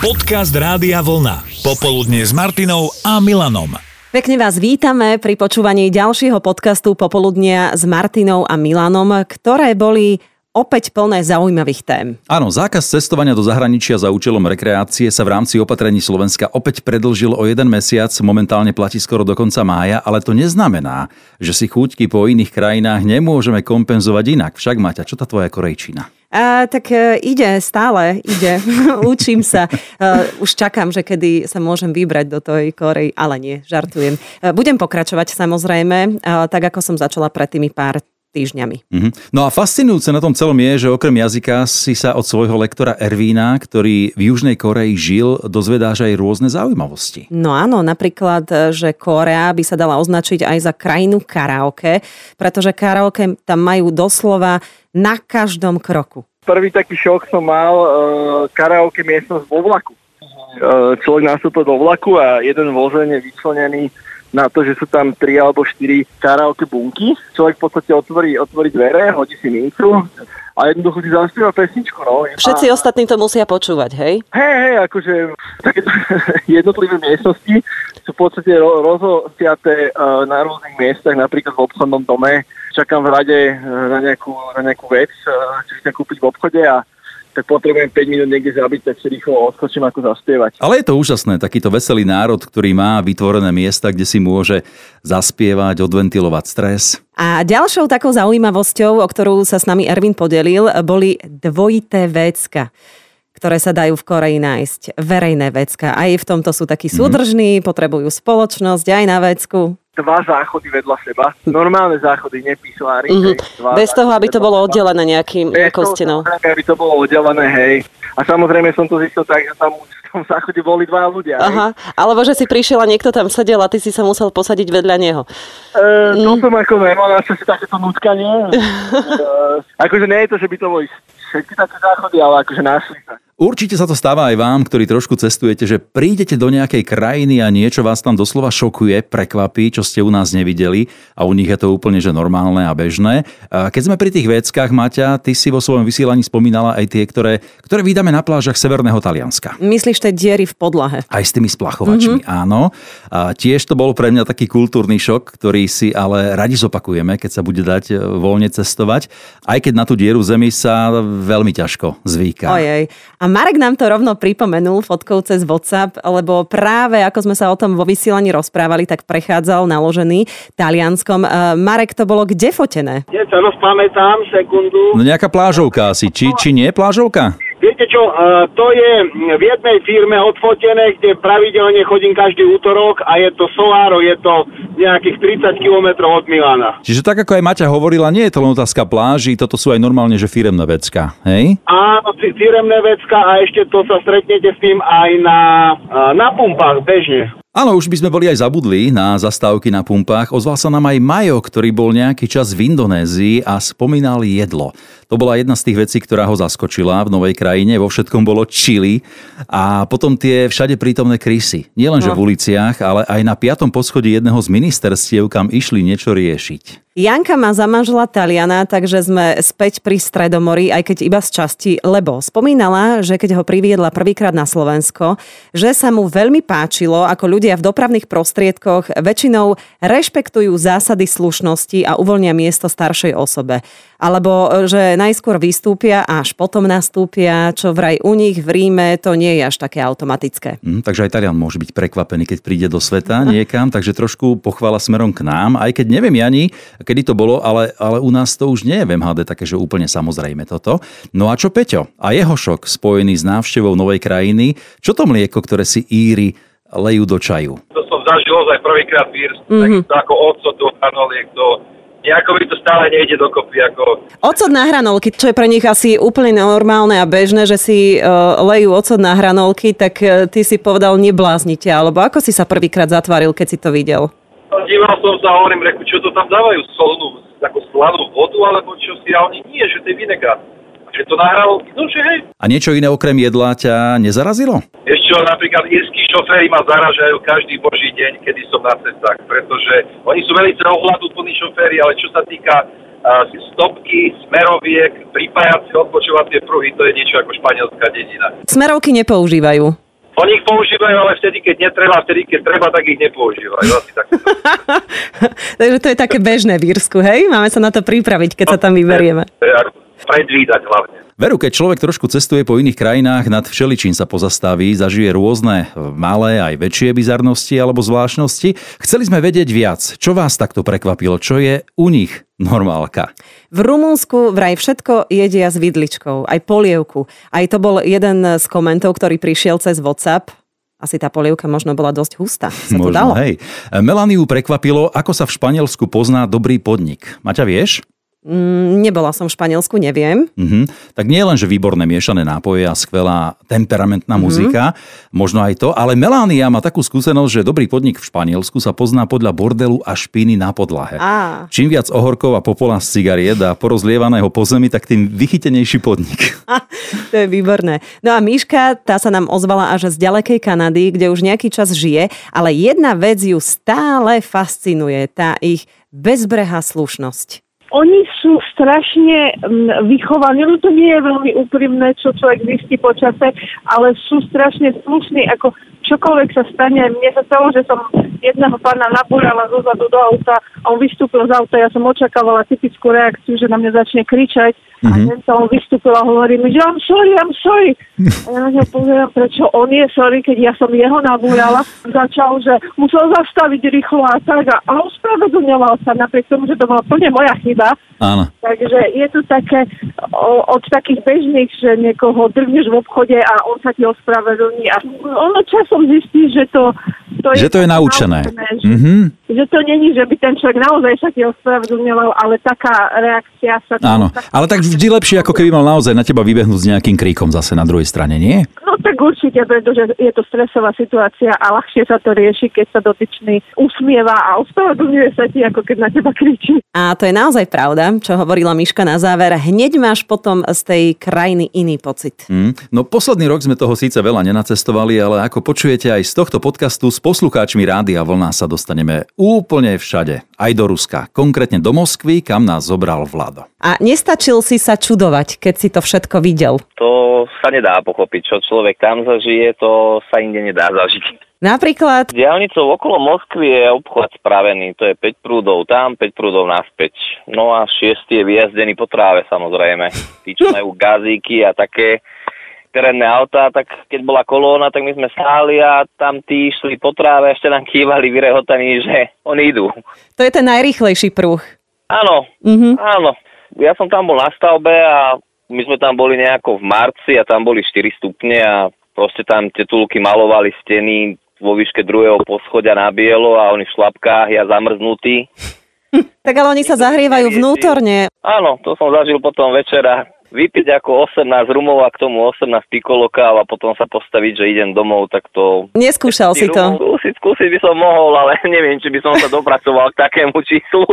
Podcast Rádia Vlna. Popoludnie s Martinou a Milanom. Pekne vás vítame pri počúvaní ďalšieho podcastu Popoludnia s Martinou a Milanom, ktoré boli opäť plné zaujímavých tém. Áno, zákaz cestovania do zahraničia za účelom rekreácie sa v rámci opatrení Slovenska opäť predĺžil o 1 mesiac, momentálne platí skoro do konca mája, ale to neznamená, že si chúťky po iných krajinách nemôžeme kompenzovať inak. Však, Maťa, čo tá tvoja korejčina? Ide. Učím sa. Už čakám, že kedy sa môžem vybrať do tej Korei, ale nie, žartujem. Budem pokračovať samozrejme, tak ako som začala pred tými pár týždňami. Mm-hmm. No a fascinujúce na tom celom je, že okrem jazyka si sa od svojho lektora Ervina, ktorý v Južnej Koreji žil, dozvedáš aj rôzne zaujímavosti. No áno, napríklad, že Korea by sa dala označiť aj za krajinu karaoke, pretože karaoke tam majú doslova na každom kroku. Prvý taký šok som mal karaoke miestnosť vo vlaku. Človek nastúpil do vlaku a jeden vozeň je vyčlenený na to, že sú tam 3 alebo 4 karaoke bunky. Človek v podstate otvorí dvere, hodí si mincu a jednoducho si zaspieva pesničku. No. Všetci ostatní to musia počúvať, hej? Hej, akože takéto jednotlivé miestnosti sú v podstate rozosiaté na rôznych miestach, napríklad v obchodnom dome. Čakám v rade na nejakú vec, čo chcem kúpiť v obchode a tak potrebujem 5 minút niekde zabiť, tak si rýchlo odskočím ako zaspievať. Ale je to úžasné, takýto veselý národ, ktorý má vytvorené miesta, kde si môže zaspievať, odventilovať stres. A ďalšou takou zaujímavosťou, o ktorú sa s nami Ervin podelil, boli dvojité vécka, ktoré sa dajú v Koreji nájsť. Verejné vécka. Aj v tomto sú takí súdržní, potrebujú spoločnosť aj na vécku. 2 záchody vedľa seba. Normálne záchody, nepisuári. Bez toho, aby to bolo oddelené nejakým kostenou. Aby to bolo oddelené, hej. A samozrejme som to zistil tak, že tam v tom záchode boli 2 ľudia. Aha, alebo že si prišiel a niekto tam sedel a ty si sa musel posadiť vedľa neho. No som ako nemal na čo si takéto nutkanie. Akože nie je to, že by to boli všetky také záchody, ale akože našli sa. Určite sa to stáva aj vám, ktorí trošku cestujete, že prídete do nejakej krajiny a niečo vás tam doslova šokuje, prekvapí, čo ste u nás nevideli a u nich je to úplne že normálne a bežné. Keď sme pri tých véckách, Maťa, ty si vo svojom vysielaní spomínala aj tie, ktoré vydáme na plážach severného Talianska. Myslíš tie diery v podlahe? Aj s tými splachovačmi, áno. A tiež to bol pre mňa taký kultúrny šok, ktorý si ale radi zopakujeme, keď sa bude dať voľne cestovať, aj keď na tú dieru zemi sa veľmi ťažko zvyká. Ojej. Marek nám to rovno pripomenul fotkou cez WhatsApp, lebo práve ako sme sa o tom vo vysielaní rozprávali, tak prechádzal naložený Talianskom. Marek, to bolo kde fotené? Ja sa rozpamätám, sekundu. No nejaká plážovka asi, či nie plážovka? Viete čo, to je v jednej firme odfotené, kde pravidelne chodím každý útorok a je to Solaro, je to nejakých 30 kilometrov od Milána. Čiže tak ako aj Maťa hovorila, nie je to len otázka pláži, toto sú aj normálne, že firemné vecka, hej? Áno, firemné vecka a ešte to sa stretnete s tým aj na pumpách bežne. Áno, už by sme boli aj zabudli na zastávky na pumpách. Ozval sa nám aj Majo, ktorý bol nejaký čas v Indonézii a spomínal jedlo. To bola jedna z tých vecí, ktorá ho zaskočila v novej krajine. Vo všetkom bolo čili a potom tie všade prítomné krysy. Nielenže v uliciach, ale aj na 5. poschodí jedného z ministerstiev, kam išli niečo riešiť. Janka má za manžela Taliana, takže sme späť pri Stredomori, aj keď iba z časti, lebo spomínala, že keď ho priviedla prvýkrát na Slovensko, že sa mu veľmi páčilo, ako ľudia v dopravných prostriedkoch väčšinou rešpektujú zásady slušnosti a uvoľnia miesto staršej osobe. Alebo, že najskôr vystúpia a až potom nastúpia, čo vraj u nich v Ríme to nie je až také automatické. Takže aj Talian môže byť prekvapený, keď príde do sveta niekam, takže trošku pochvála smerom k nám, aj keď neviem ani, kedy to bolo, ale u nás to už nie je v MHD také, že úplne samozrejme toto. No a čo Peťo a jeho šok spojený s návštevou novej krajiny? Čo to mlieko, ktoré si Íri lejú do čaju? To som zažil ozaj prvýkrát v Írsku, tak to ako odsot do hranoliek, nejako by to stále nejde dokopy. Odsot na hranolky, čo je pre nich asi úplne normálne a bežné, že si lejú odsot na hranolky, tak ty si povedal nebláznite, alebo ako si sa prvýkrát zatvaril, keď si to videl? Díval som sa a hovorím, reku, čo to tam dávajú? Solnú, takú slanú vodu, alebo čo si? A oni nie, že to je vinegrát. A že to nahralo, no že hej. A niečo iné okrem jedla ťa nezarazilo? Ešte napríklad irskí šoféri ma zaražajú každý boží deň, kedy som na cestách, pretože oni sú veľmi ohľaduplní šoféri, ale čo sa týka stopky, smeroviek, pripájacie, odpočúvacie pruhy, to je niečo ako španielská dedina. Smerovky nepoužívajú? Oni ich používajú, ale vtedy, keď netreba, vtedy, keď treba, tak ich nepoužívajú. Takže to je také bežné v Írsku, hej? Máme sa na to pripraviť, keď sa tam vyberieme. Predvídať hlavne. Veru, keď človek trošku cestuje po iných krajinách, nad všeličím sa pozastaví, zažije rôzne malé aj väčšie bizarnosti alebo zvláštnosti. Chceli sme vedieť viac. Čo vás takto prekvapilo? Čo je u nich normálka? V Rumunsku vraj všetko jedia s vidličkou, aj polievku. Aj to bol jeden z komentov, ktorý prišiel cez WhatsApp. Asi tá polievka možno bola dosť hustá. Sa to dalo? Hej. Melaniu prekvapilo, ako sa v Španielsku pozná dobrý podnik. Maťa, vieš? Nebola som v Španielsku, neviem. Tak nie len, že výborné miešané nápoje a skvelá temperamentná muzika, možno aj to, ale Melánia má takú skúsenosť, že dobrý podnik v Španielsku sa pozná podľa bordelu a špiny na podlahe. Čím viac ohorkov a popola z cigariet a porozlievaného po zemi, tak tým vychytenejší podnik. To je výborné. No a Míška, tá sa nám ozvala až z ďalekej Kanady, kde už nejaký čas žije, ale jedna vec ju stále fascinuje, tá ich bezbrehá slušnosť. Oni sú strašne vychovaní, no to nie je veľmi úprimné, čo človek zistí po čase, ale sú strašne slušní, ako čokoľvek sa stane. Mne sa stalo, že som jedného pána nabúrala zozadu do auta a on vystúpil z auta, ja som očakávala typickú reakciu, že na mňa začne kričať a ten sa on vystúpil a hovorí mi, že I'm sorry. A ja na ňa povedala, prečo on je sorry, keď ja som jeho nabúrala. Začal, že musel zastaviť rýchlo a tak a ospravedlňoval sa napriek tomu, že to bola plne moja chyba. Áno. Takže je to také od takých bežných, že niekoho drgneš v obchode a on sa ti ospravedlní a ono časom zistí, že to je naučené. Že to není, že by ten človek naozaj sa ti ospravedlňoval, ale taká reakcia sa... Áno, ale tak vždy lepšie, ako keby mal naozaj na teba vybehnúť s nejakým kríkom zase na druhej strane, nie? No tak určite, pretože je to stresová situácia a ľahšie sa to rieši, keď sa dotyčný usmieva a ospravedlňuje sa ti, ako keď na teba kričí. A to je naozaj pravda, čo hovorila Miška na záver. Hneď máš potom z tej krajiny iný pocit. No posledný rok sme toho síce veľa nenacestovali, ale ako počujete aj z tohto podcastu, s poslucháčmi Rádia Vlna sa dostaneme úplne všade. Aj do Ruska. Konkrétne do Moskvy, kam nás zobral Vlado. A nestačil si sa čudovať, keď si to všetko videl? To sa nedá pochopiť. Čo človek tam zažije, to sa inde nedá zažiť. Napríklad? Diaľnicou okolo Moskvy je obchod spravený. To je 5 prúdov tam, 5 prúdov naspäť. No a 6 je vyjazdený po tráve, samozrejme. Tí, čo majú gazíky a také terénne autá, tak keď bola kolóna, tak my sme stáli a tam tí šli po tráve, ešte nám kývali vyrehotaní, že oni idú. To je ten najrýchlejší pruh. Áno, áno. Ja som tam bol na stavbe a my sme tam boli nejako v marci a tam boli 4 stupne a proste tam tetulky malovali steny vo výške druhého poschodia na bielo a oni v šlapkách, ja zamrznutý. Tak ale oni sa zahrievajú vnútorne. Áno, to som zažil potom večera. Vypiť ako 18 rumov a k tomu 18 pikolokál a potom sa postaviť, že idem domov, tak to... Neskúšal si to? Skúsiť by som mohol, ale neviem, či by som sa dopracoval k takému číslu.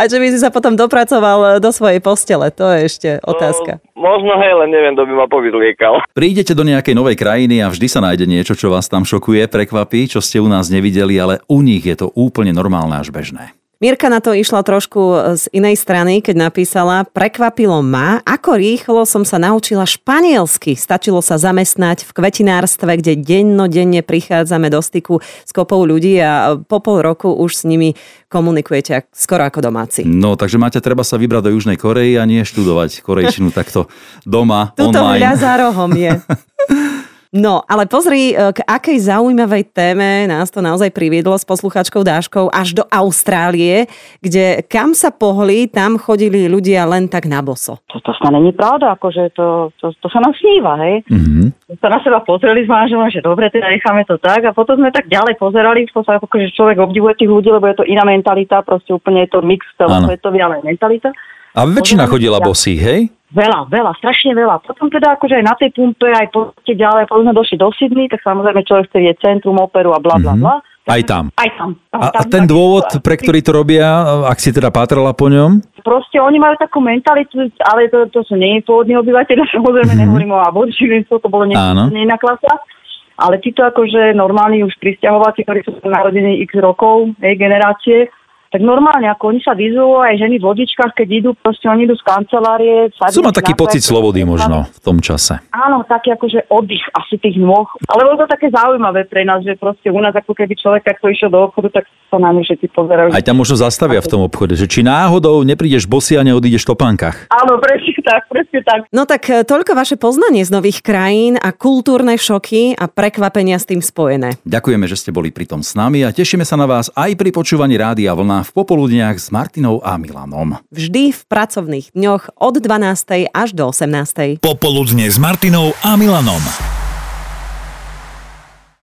A že by si sa potom dopracoval do svojej postele, to je ešte otázka. Možno, hej, len neviem, kto by ma povyzliekal. Prídete do nejakej novej krajiny a vždy sa nájde niečo, čo vás tam šokuje, prekvapí, čo ste u nás nevideli, ale u nich je to úplne normálne až bežné. Mirka na to išla trošku z inej strany, keď napísala: prekvapilo ma, ako rýchlo som sa naučila španielsky. Stačilo sa zamestnať v kvetinárstve, kde dennodenne prichádzame do styku s kopou ľudí a po pol roku už s nimi komunikujete skoro ako domáci. No, takže máte treba sa vybrať do Južnej Korei a nie študovať korejčinu takto doma, tuto online. Tuto hľa za rohom je. No, ale pozri, k akej zaujímavej téme nás to naozaj priviedlo s posluchačkou Dáškou až do Austrálie, kde kam sa pohli, tam chodili ľudia len tak na boso. To sa není pravda, akože to sa nám sníva, hej. To na seba pozreli s manželom, že dobre, teda necháme to tak a potom sme tak ďalej pozerali, akože človek obdivuje tých ľudí, lebo je to iná mentalita, proste úplne je to mix celosvetová mentalita. A väčšina chodila bosí, hej? Veľa, strašne veľa. Potom teda akoďže aj na tej pumpe, aj poďte ďalej, potom sme došli do Sydney, tak samozrejme človek chce vidieť centrum, operu a blablabla. Aj tam. A ten dôvod, pre ktorý to robia, ak si teda pátrala po ňom? Proste oni majú takú mentalitu, ale to sú nie pôvodní obyvateľia, samozrejme nehovorím o aboričinstve, to bolo iná klasa. Ale títo akože normálni už prisťahovací, ktorí sú narodení x rokov, generácie, Tak normálne, ako oni sa vyzujú aj ženy v vodičkách, keď idú, proste oni idú z kancelárie. Som ma taký pocit slobody možno v tom čase. Áno, taký akože oddych asi tých nôh. Ale bolo to také zaujímavé pre nás, že proste u nás ako keby človek takto išiel do obchodu, tak to nám všetci pozerajú. Aj tam možno zastavia v tom obchode, že či náhodou neprídeš bosy a neodídeš v topánkach. Áno, presne tak. No tak toľko vaše poznanie z nových krajín a kultúrne šoky a prekvapenia s tým spojené. Ďakujeme, že ste boli pritom s nami a tešíme sa na vás aj pri počúvaní Rádia Vlna v popoludniach s Martinou a Milanom. Vždy v pracovných dňoch od 12. až do 18. Popoludnie s Martinou a Milanom.